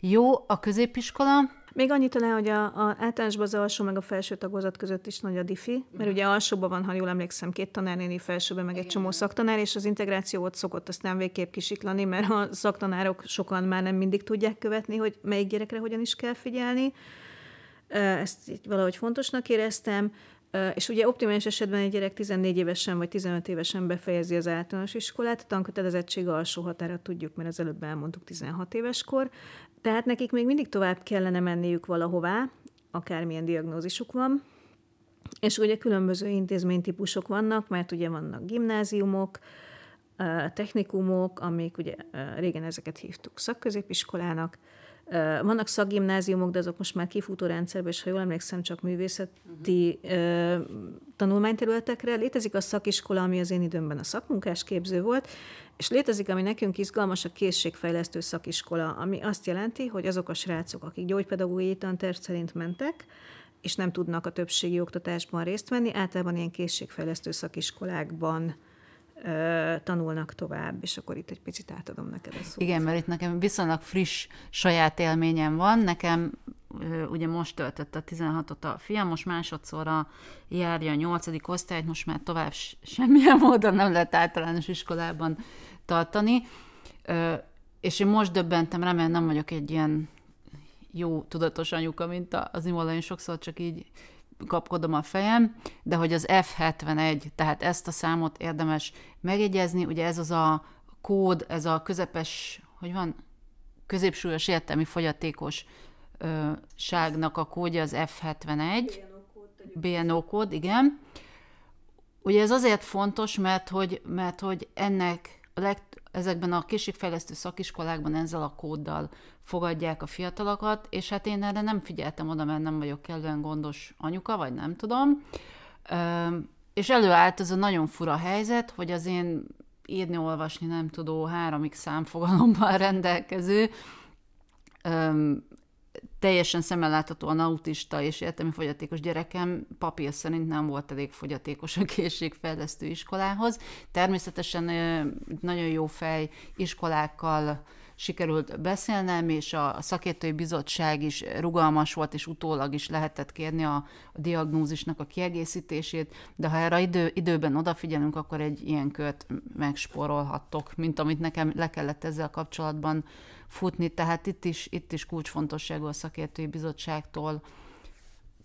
Jó, a középiskola... Még annyit talán, hogy a, a általánosban az alsó meg a felső tagozat között is nagy a diffi, mert ugye alsóban van, ha jól emlékszem, két tanárnéni, felsőben meg egy csomó szaktanár, és az integráció ott szokott aztán végképp kisiklani, mert a szaktanárok sokan már nem mindig tudják követni, hogy melyik gyerekre hogyan is kell figyelni. Ezt így valahogy fontosnak éreztem. És ugye optimális esetben egy gyerek tizennégy évesen vagy tizenöt évesen befejezi az általános iskolát, a tankötelezettség alsó határa tudjuk, mert az előbb elmondtuk tizenhat éveskor, tehát nekik még mindig tovább kellene menniük valahová, akármilyen diagnózisuk van. És ugye különböző intézménytípusok vannak, mert ugye vannak gimnáziumok, technikumok, amik ugye régen ezeket hívtuk szakközépiskolának. Vannak szakgimnáziumok, de azok most már kifutó rendszerben, és ha jól emlékszem, csak művészeti uh-huh. tanulmányterületekre. Létezik a szakiskola, ami az én időmben a szakmunkásképző volt, és létezik, ami nekünk izgalmas, a készségfejlesztő szakiskola, ami azt jelenti, hogy azok a srácok, akik gyógypedagógiai tanterv szerint mentek, és nem tudnak a többségi oktatásban részt venni, általában ilyen készségfejlesztő szakiskolákban tanulnak tovább, és akkor itt egy picit átadom neked a szót. Igen, mert itt nekem viszonylag friss saját élményem van. Nekem ugye most töltötte a tizenhatot a fiam, most másodszorra járja a nyolcadik osztályt, most már tovább semmilyen módon nem lehet általános iskolában tartani. És én most döbbentem rá, mert nem vagyok egy ilyen jó tudatos anyuka, mint az Imola, én sokszor csak így kapkodom a fejem, de hogy az F hetvenegy, tehát ezt a számot érdemes megjegyezni, ugye ez az a kód, ez a közepes, hogy van, középsúlyos értelmi fogyatékosságnak a kódja, az F hetvenegy, bé en o kód, igen. Ugye ez azért fontos, mert hogy, mert hogy ennek a leg, ezekben a készségfejlesztő szakiskolákban ezzel a kóddal fogadják a fiatalokat, és hát én erre nem figyeltem oda, mert nem vagyok kellően gondos anyuka, vagy nem tudom. És előállt ez a nagyon fura helyzet, hogy az én írni-olvasni nem tudó három x számfogalommal rendelkező, teljesen szemelláthatóan autista és értelmi fogyatékos gyerekem papír szerint nem volt elég fogyatékos a készségfejlesztő iskolához. Természetesen nagyon jó fej iskolákkal sikerült beszélnem, és a szakértői bizottság is rugalmas volt, és utólag is lehetett kérni a, a diagnózisnak a kiegészítését, de ha erre idő, időben odafigyelünk, akkor egy ilyen kört megspórolhattok, mint amit nekem le kellett ezzel kapcsolatban futni, tehát itt is, itt is kulcsfontosságú a szakértői bizottságtól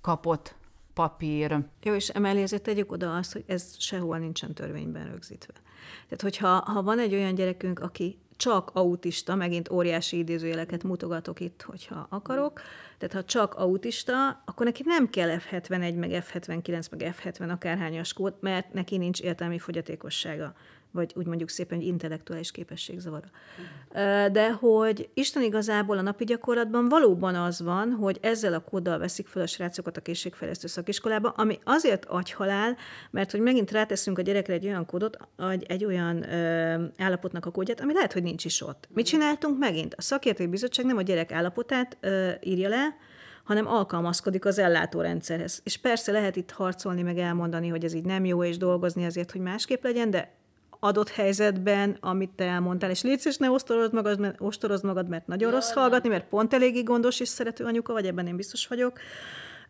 kapott papír. Jó, és emellé azért tegyük oda azt, hogy ez sehol nincsen törvényben rögzítve. Tehát, hogyha ha van egy olyan gyerekünk, aki csak autista, megint óriási idézőjeleket mutogatok itt, hogyha akarok, tehát ha csak autista, akkor neki nem kell F hetvenegy, meg F hetvenkilenc, meg F hetven akárhányas kód, mert neki nincs értelmi fogyatékossága, vagy úgy mondjuk szépen, hogy intellektuális képességzavara. De hogy Isten igazából a napi gyakorlatban valóban az van, hogy ezzel a kóddal veszik fel a srácokat a készségfejlesztő szakiskolába, ami azért agyhalál, mert hogy megint ráteszünk a gyerekre egy olyan kódot, egy olyan ö, állapotnak a kódját, ami lehet, hogy nincs is ott. Mit csináltunk megint? A szakértői bizottság nem a gyerek állapotát ö, írja le, hanem alkalmazkodik az ellátórendszerhez. És persze lehet itt harcolni, meg elmondani, hogy ez így nem jó, és dolgozni azért, hogy másképp legyen, de adott helyzetben, amit te elmondtál, és légy szíves, ne ostorozd magad, mert, ostorozd magad, mert nagyon ja, rossz hallgatni, mert pont eléggé gondos és szerető anyuka vagy, ebben én biztos vagyok.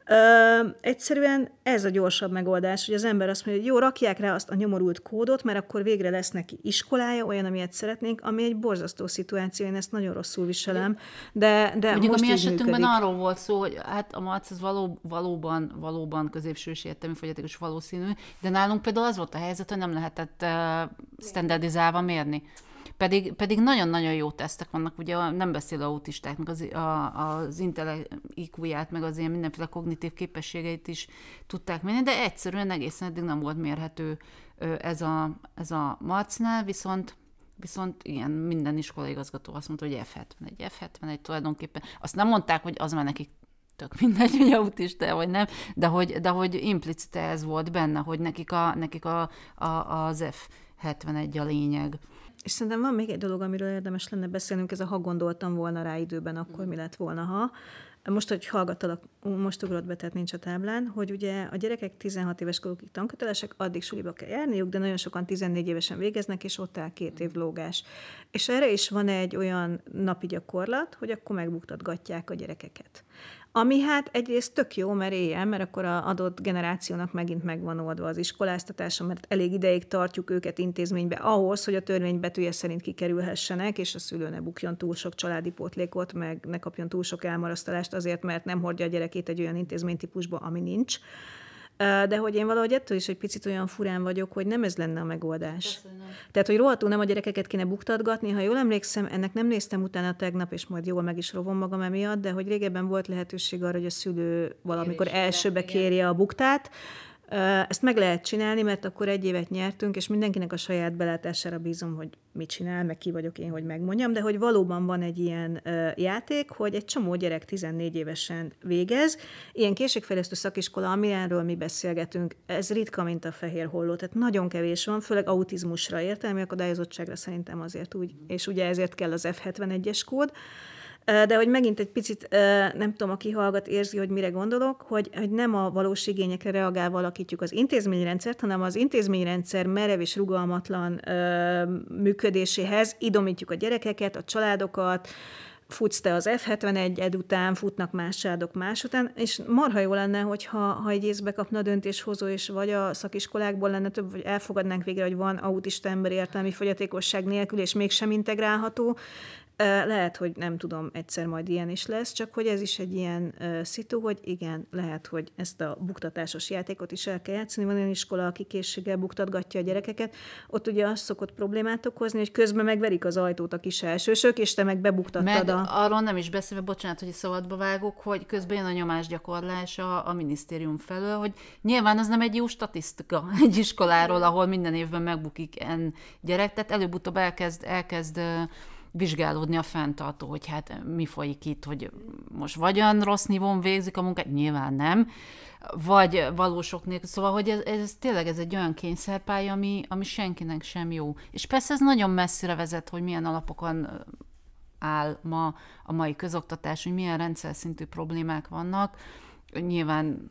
Ö, egyszerűen ez a gyorsabb megoldás, hogy az ember azt mondja, hogy jó, rakják rá azt a nyomorult kódot, mert akkor végre lesz neki iskolája, olyan, amilyet szeretnénk, ami egy borzasztó szituáció, én ezt nagyon rosszul viselem, de, de most a mi esetünkben arról volt szó, hogy hát a malc az való, valóban, valóban középsős értelmi fogyatékos valószínű, de nálunk például az volt a helyzet, hogy nem lehetett uh, standardizálva mérni. Pedig, pedig nagyon-nagyon jó tesztek vannak, ugye nem beszél a autistáknak, az, az intellekt I Q-ját, meg az ilyen mindenféle kognitív képességeit is tudták mérni, de egyszerűen egészen eddig nem volt mérhető ez a, ez a malcnál, viszont, viszont igen, minden iskolaigazgató azt mondta, hogy F hetvenegy, F hetvenegy tulajdonképpen. Azt nem mondták, hogy az már nekik tök mindegy, hogy autista vagy nem, de hogy, de hogy implicite ez volt benne, hogy nekik, a, nekik a, a, az F hetvenegy a lényeg. És szerintem van még egy dolog, amiről érdemes lenne beszélnünk, ez a ha gondoltam volna rá időben, akkor mi lett volna, ha. Most, hogy hallgattalak, most ugrott be, tehát nincs a táblán, hogy ugye a gyerekek tizenhat éves korukig tankötelesek, addig suliba kell járniuk, de nagyon sokan tizennégy évesen végeznek, és ott áll két év lógás. És erre is van egy olyan napi gyakorlat, hogy akkor megbuktatgatják a gyerekeket. Ami hát egyrészt tök jó, mert éjjel, mert akkor az adott generációnak megint megvan oldva az iskoláztatása, mert elég ideig tartjuk őket intézménybe ahhoz, hogy a törvény betűje szerint kikerülhessenek, és a szülő ne bukjon túl sok családi pótlékot, meg ne kapjon túl sok elmarasztalást azért, mert nem hordja a gyerekét egy olyan intézménytípusba, ami nincs. De hogy én valahogy ettől is egy picit olyan furán vagyok, hogy nem ez lenne a megoldás. Köszönöm. Tehát, hogy rohadtul nem a gyerekeket kéne buktatgatni. Ha jól emlékszem, ennek nem néztem utána tegnap, és majd jól meg is rovom magam emiatt, de hogy régebben volt lehetőség arra, hogy a szülő valamikor elsőbe kérje a buktát. Ezt meg lehet csinálni, mert akkor egy évet nyertünk, és mindenkinek a saját belátására bízom, hogy mit csinál, meg ki vagyok én, hogy megmondjam, de hogy valóban van egy ilyen játék, hogy egy csomó gyerek tizennégy évesen végez. Ilyen készségfejlesztő szakiskola, amiről mi beszélgetünk, ez ritka, mint a fehér holló, tehát nagyon kevés van, főleg autizmusra, értelmi akadályozottságra szerintem azért úgy, és ugye ezért kell az F hetvenegyes kód. De hogy megint egy picit, nem tudom, aki hallgat, érzi, hogy mire gondolok, hogy, hogy nem a valós igényekre reagálva alakítjuk az intézményrendszert, hanem az intézményrendszer merev és rugalmatlan ö, működéséhez idomítjuk a gyerekeket, a családokat, futsz te az F hetvenegy után, futnak más családok más után, és marha jó lenne, hogyha ha egy észbe kapna a döntéshozó, és vagy a szakiskolákból lenne több, vagy elfogadnánk végre, hogy van autista ember értelmi fogyatékosság nélkül, és mégsem integrálható. Lehet, hogy nem tudom, egyszer majd ilyen is lesz, csak hogy ez is egy ilyen uh, szitu, hogy igen, lehet, hogy ezt a buktatásos játékot is el kell játszani. Van olyan iskola, aki készséggel buktatgatja a gyerekeket, ott ugye azt szokott problémát okozni, hogy közben megverik az ajtót a kis elsősök, és te meg bebuktattad a... Meg arról nem is beszélve, bocsánat, hogy szabadba vágok, hogy közben jön a nyomásgyakorlás a, a minisztérium felől, hogy nyilván ez nem egy jó statisztika egy iskoláról, ahol minden évben megbukik en gyerek, tehát előbb-utóbb elkezd, elkezd vizsgálódni a fenntartó, hogy hát mi folyik itt, hogy most vagyan rossz nívón végzik a munkát, nyilván nem, vagy valósok nélkül. Szóval, hogy ez, ez tényleg ez egy olyan kényszerpálya, ami, ami senkinek sem jó. És persze ez nagyon messzire vezet, hogy milyen alapokon áll ma a mai közoktatás, hogy milyen rendszer szintű problémák vannak. Nyilván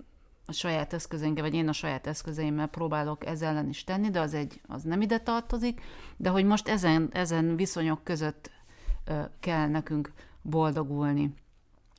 a saját eszközeinkkel, vagy én a saját eszközeimmel próbálok ez ellen is tenni, de az, egy, az nem ide tartozik, de hogy most ezen, ezen viszonyok között ö, kell nekünk boldogulni.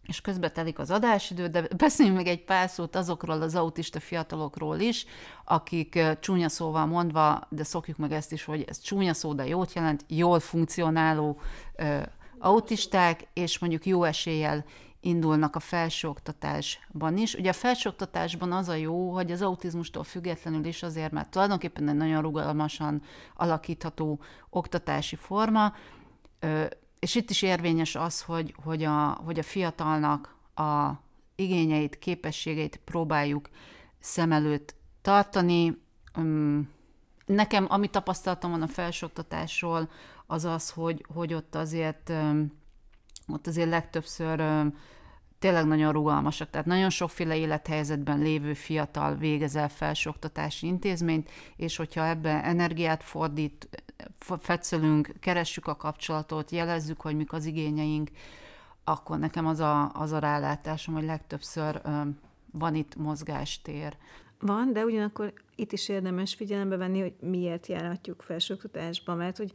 És közben telik az adásidő, de beszéljünk meg egy pár szót azokról az autista fiatalokról is, akik ö, csúnya szóval mondva, de szokjuk meg ezt is, hogy ez csúnya szó, de jót jelent, jól funkcionáló ö, autisták, és mondjuk jó eséllyel indulnak a felsőoktatásban is. Ugye a felsőoktatásban az a jó, hogy az autizmustól függetlenül is azért, mert tulajdonképpen egy nagyon rugalmasan alakítható oktatási forma, és itt is érvényes az, hogy, hogy, a, hogy a fiatalnak a igényeit, képességeit próbáljuk szem előtt tartani. Nekem, ami tapasztaltam van a felsőoktatásról, az az, hogy, hogy ott azért... Ott azért legtöbbször ö, tényleg nagyon rugalmasak, tehát nagyon sokféle élethelyzetben lévő fiatal végez el felsőoktatási intézményt, és hogyha ebben energiát fordít, fetszölünk, keressük a kapcsolatot, jelezzük, hogy mik az igényeink, akkor nekem az a, az a rálátásom, hogy legtöbbször ö, van itt mozgástér. Van, de ugyanakkor itt is érdemes figyelembe venni, hogy miért járhatjuk felsőoktatásba, mert hogy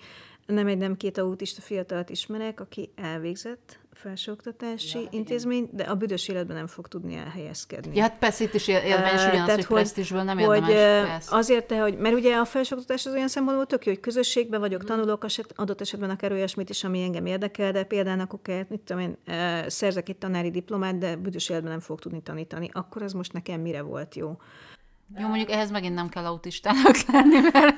nem egy, nem két autista fiatalt ismerek, aki elvégzett felsőoktatási ja, intézményt, de a büdös életben nem fog tudni elhelyezkedni. Ja, hát persze itt is érdemes ugyanaz, tehát, hogy, hogy presztízsből nem érdemes. Persze. Azért, hogy, mert ugye a felsőoktatás az olyan szempontból tök jó, hogy közösségben vagyok, tanulok, adott esetben akár olyasmit is, ami engem érdekel, de például akkor kell, mit tudom én, szerzek egy tanári diplomát, de büdös életben nem fog tudni tanítani. Akkor az most nekem mire volt jó? Jó, mondjuk ehhez megint nem kell autistának lenni, mert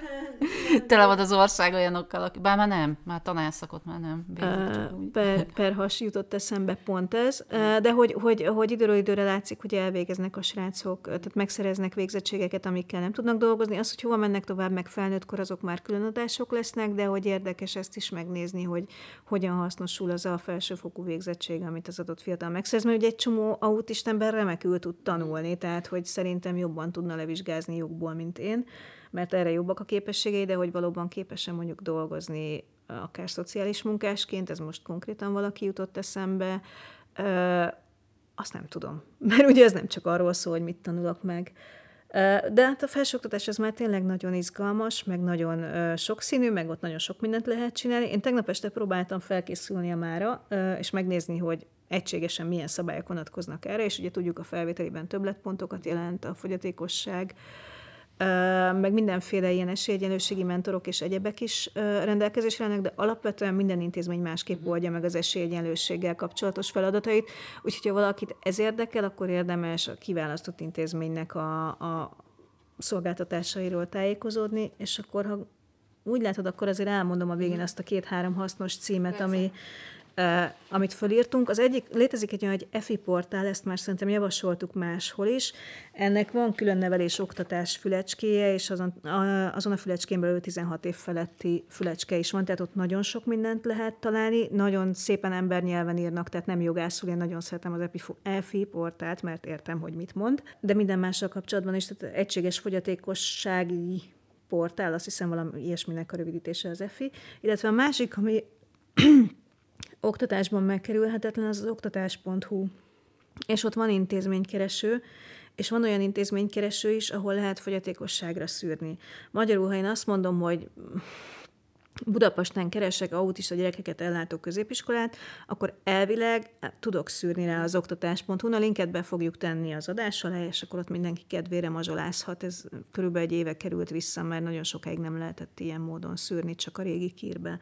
tele van az ország olyanokkal, bár már nem, már tanárszakot már nem. Uh, per, per has jutott eszembe pont ez, de hogy, hogy, hogy időről időre látszik, hogy elvégeznek a srácok, tehát megszereznek végzettségeket, amikkel nem tudnak dolgozni. Az, hogy hova mennek tovább, meg felnőttkor, azok már különadások lesznek, de hogy érdekes ezt is megnézni, hogy hogyan hasznosul az a felsőfokú végzettség, amit az adott fiatal megszerez, mert ugye egy csomó autista ember remekül tud tanulni, tehát hogy szerintem jobban tudna levizsgázni jogból, mint én, mert erre jobbak a képességei, de hogy valóban képesen mondjuk dolgozni, akár szociális munkásként, ez most konkrétan valaki jutott eszembe, ö, azt nem tudom. Mert ugye ez nem csak arról szól, hogy mit tanulok meg. Ö, de hát a felsőoktatás az már tényleg nagyon izgalmas, meg nagyon ö, sokszínű, meg ott nagyon sok mindent lehet csinálni. Én tegnap este próbáltam felkészülni a mára, ö, és megnézni, hogy egységesen milyen szabályok vonatkoznak erre, és ugye tudjuk, a felvételiben többletpontokat jelent a fogyatékosság, meg mindenféle ilyen esélyegyenlőségi mentorok és egyebek is rendelkezésre állnak, de alapvetően minden intézmény másképp oldja meg az esélyegyenlőséggel kapcsolatos feladatait, úgyhogy ha valakit ez érdekel, akkor érdemes a kiválasztott intézménynek a, a szolgáltatásairól tájékozódni, és akkor, ha úgy látod, akkor azért elmondom a végén azt a két-három hasznos címet, ami, eh, amit fölírtunk. Az egyik, létezik egy olyan, hogy E F I portál, ezt már szerintem javasoltuk máshol is. Ennek van külön nevelés oktatás fülecskéje, és azon a, azon a fülecskén belül tizenhat év feletti fülecske is van, tehát ott nagyon sok mindent lehet találni. Nagyon szépen embernyelven írnak, tehát nem jogászul, én nagyon szeretem az E F I portált, mert értem, hogy mit mond. De minden mással kapcsolatban is, tehát egységes fogyatékossági portál, azt hiszem valami ilyesminek a rövidítése az E F I, illetve a másik, ami oktatásban megkerülhetetlen, az az oktatás pont hu. És ott van intézménykereső, és van olyan intézménykereső is, ahol lehet fogyatékosságra szűrni. Magyarul, ha én azt mondom, hogy Budapesten keresek autista gyerekeket ellátó középiskolát, akkor elvileg tudok szűrni rá az oktatás pont hu-n, a linket be fogjuk tenni az adás alá, és akkor ott mindenki kedvére mazsolázhat. Ez körülbelül egy éve került vissza, mert nagyon sokáig nem lehetett ilyen módon szűrni, csak a régi kírbe.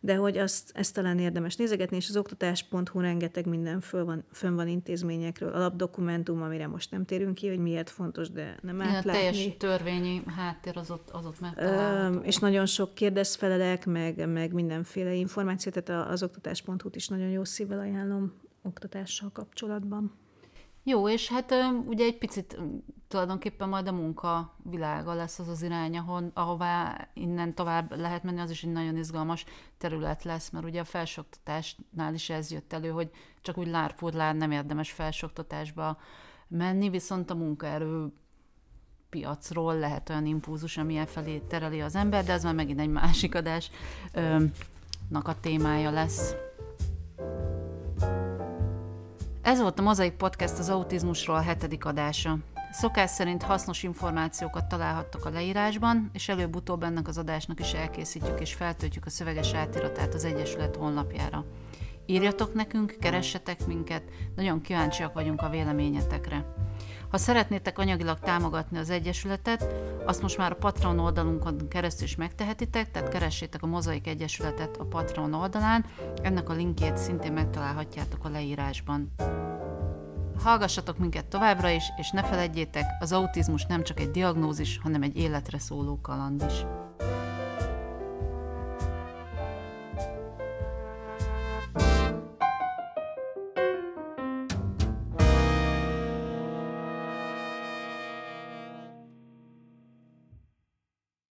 De hogy azt, ezt talán érdemes nézegetni, és az oktatás pont hu rengeteg minden föl van, fönn van intézményekről, alapdokumentum, amire most nem térünk ki, hogy miért fontos, de nem átlátni. A teljes törvényi háttér az ott, az ott megtalálható. És nagyon sok kérdezfelelek, meg, meg mindenféle információ, tehát az oktatás pont hu-t is nagyon jó szívvel ajánlom oktatással kapcsolatban. Jó, és hát ugye egy picit tulajdonképpen majd a munka világa lesz az az irány, ahon, ahová innen tovább lehet menni, az is egy nagyon izgalmas terület lesz, mert ugye a felsőoktatásnál is ez jött elő, hogy csak úgy lárpódlár nem érdemes felsőoktatásba menni, viszont a munkaerő piacról lehet olyan impulzus, ami elfelé tereli az ember, de ez már megint egy másik adásnak a témája lesz. Ez volt a Mozaik Podcast az autizmusról hetedik adása. Szokás szerint hasznos információkat találhattok a leírásban, és előbb-utóbb ennek az adásnak is elkészítjük és feltöltjük a szöveges átiratát az Egyesület honlapjára. Írjatok nekünk, keressetek minket, nagyon kíváncsiak vagyunk a véleményetekre. Ha szeretnétek anyagilag támogatni az Egyesületet, azt most már a Patreon oldalunkon keresztül is megtehetitek, tehát keressétek a Mozaik Egyesületet a Patreon oldalán, ennek a linkjét szintén megtalálhatjátok a leírásban. Hallgassatok minket továbbra is, és ne feledjétek, az autizmus nem csak egy diagnózis, hanem egy életre szóló kaland is.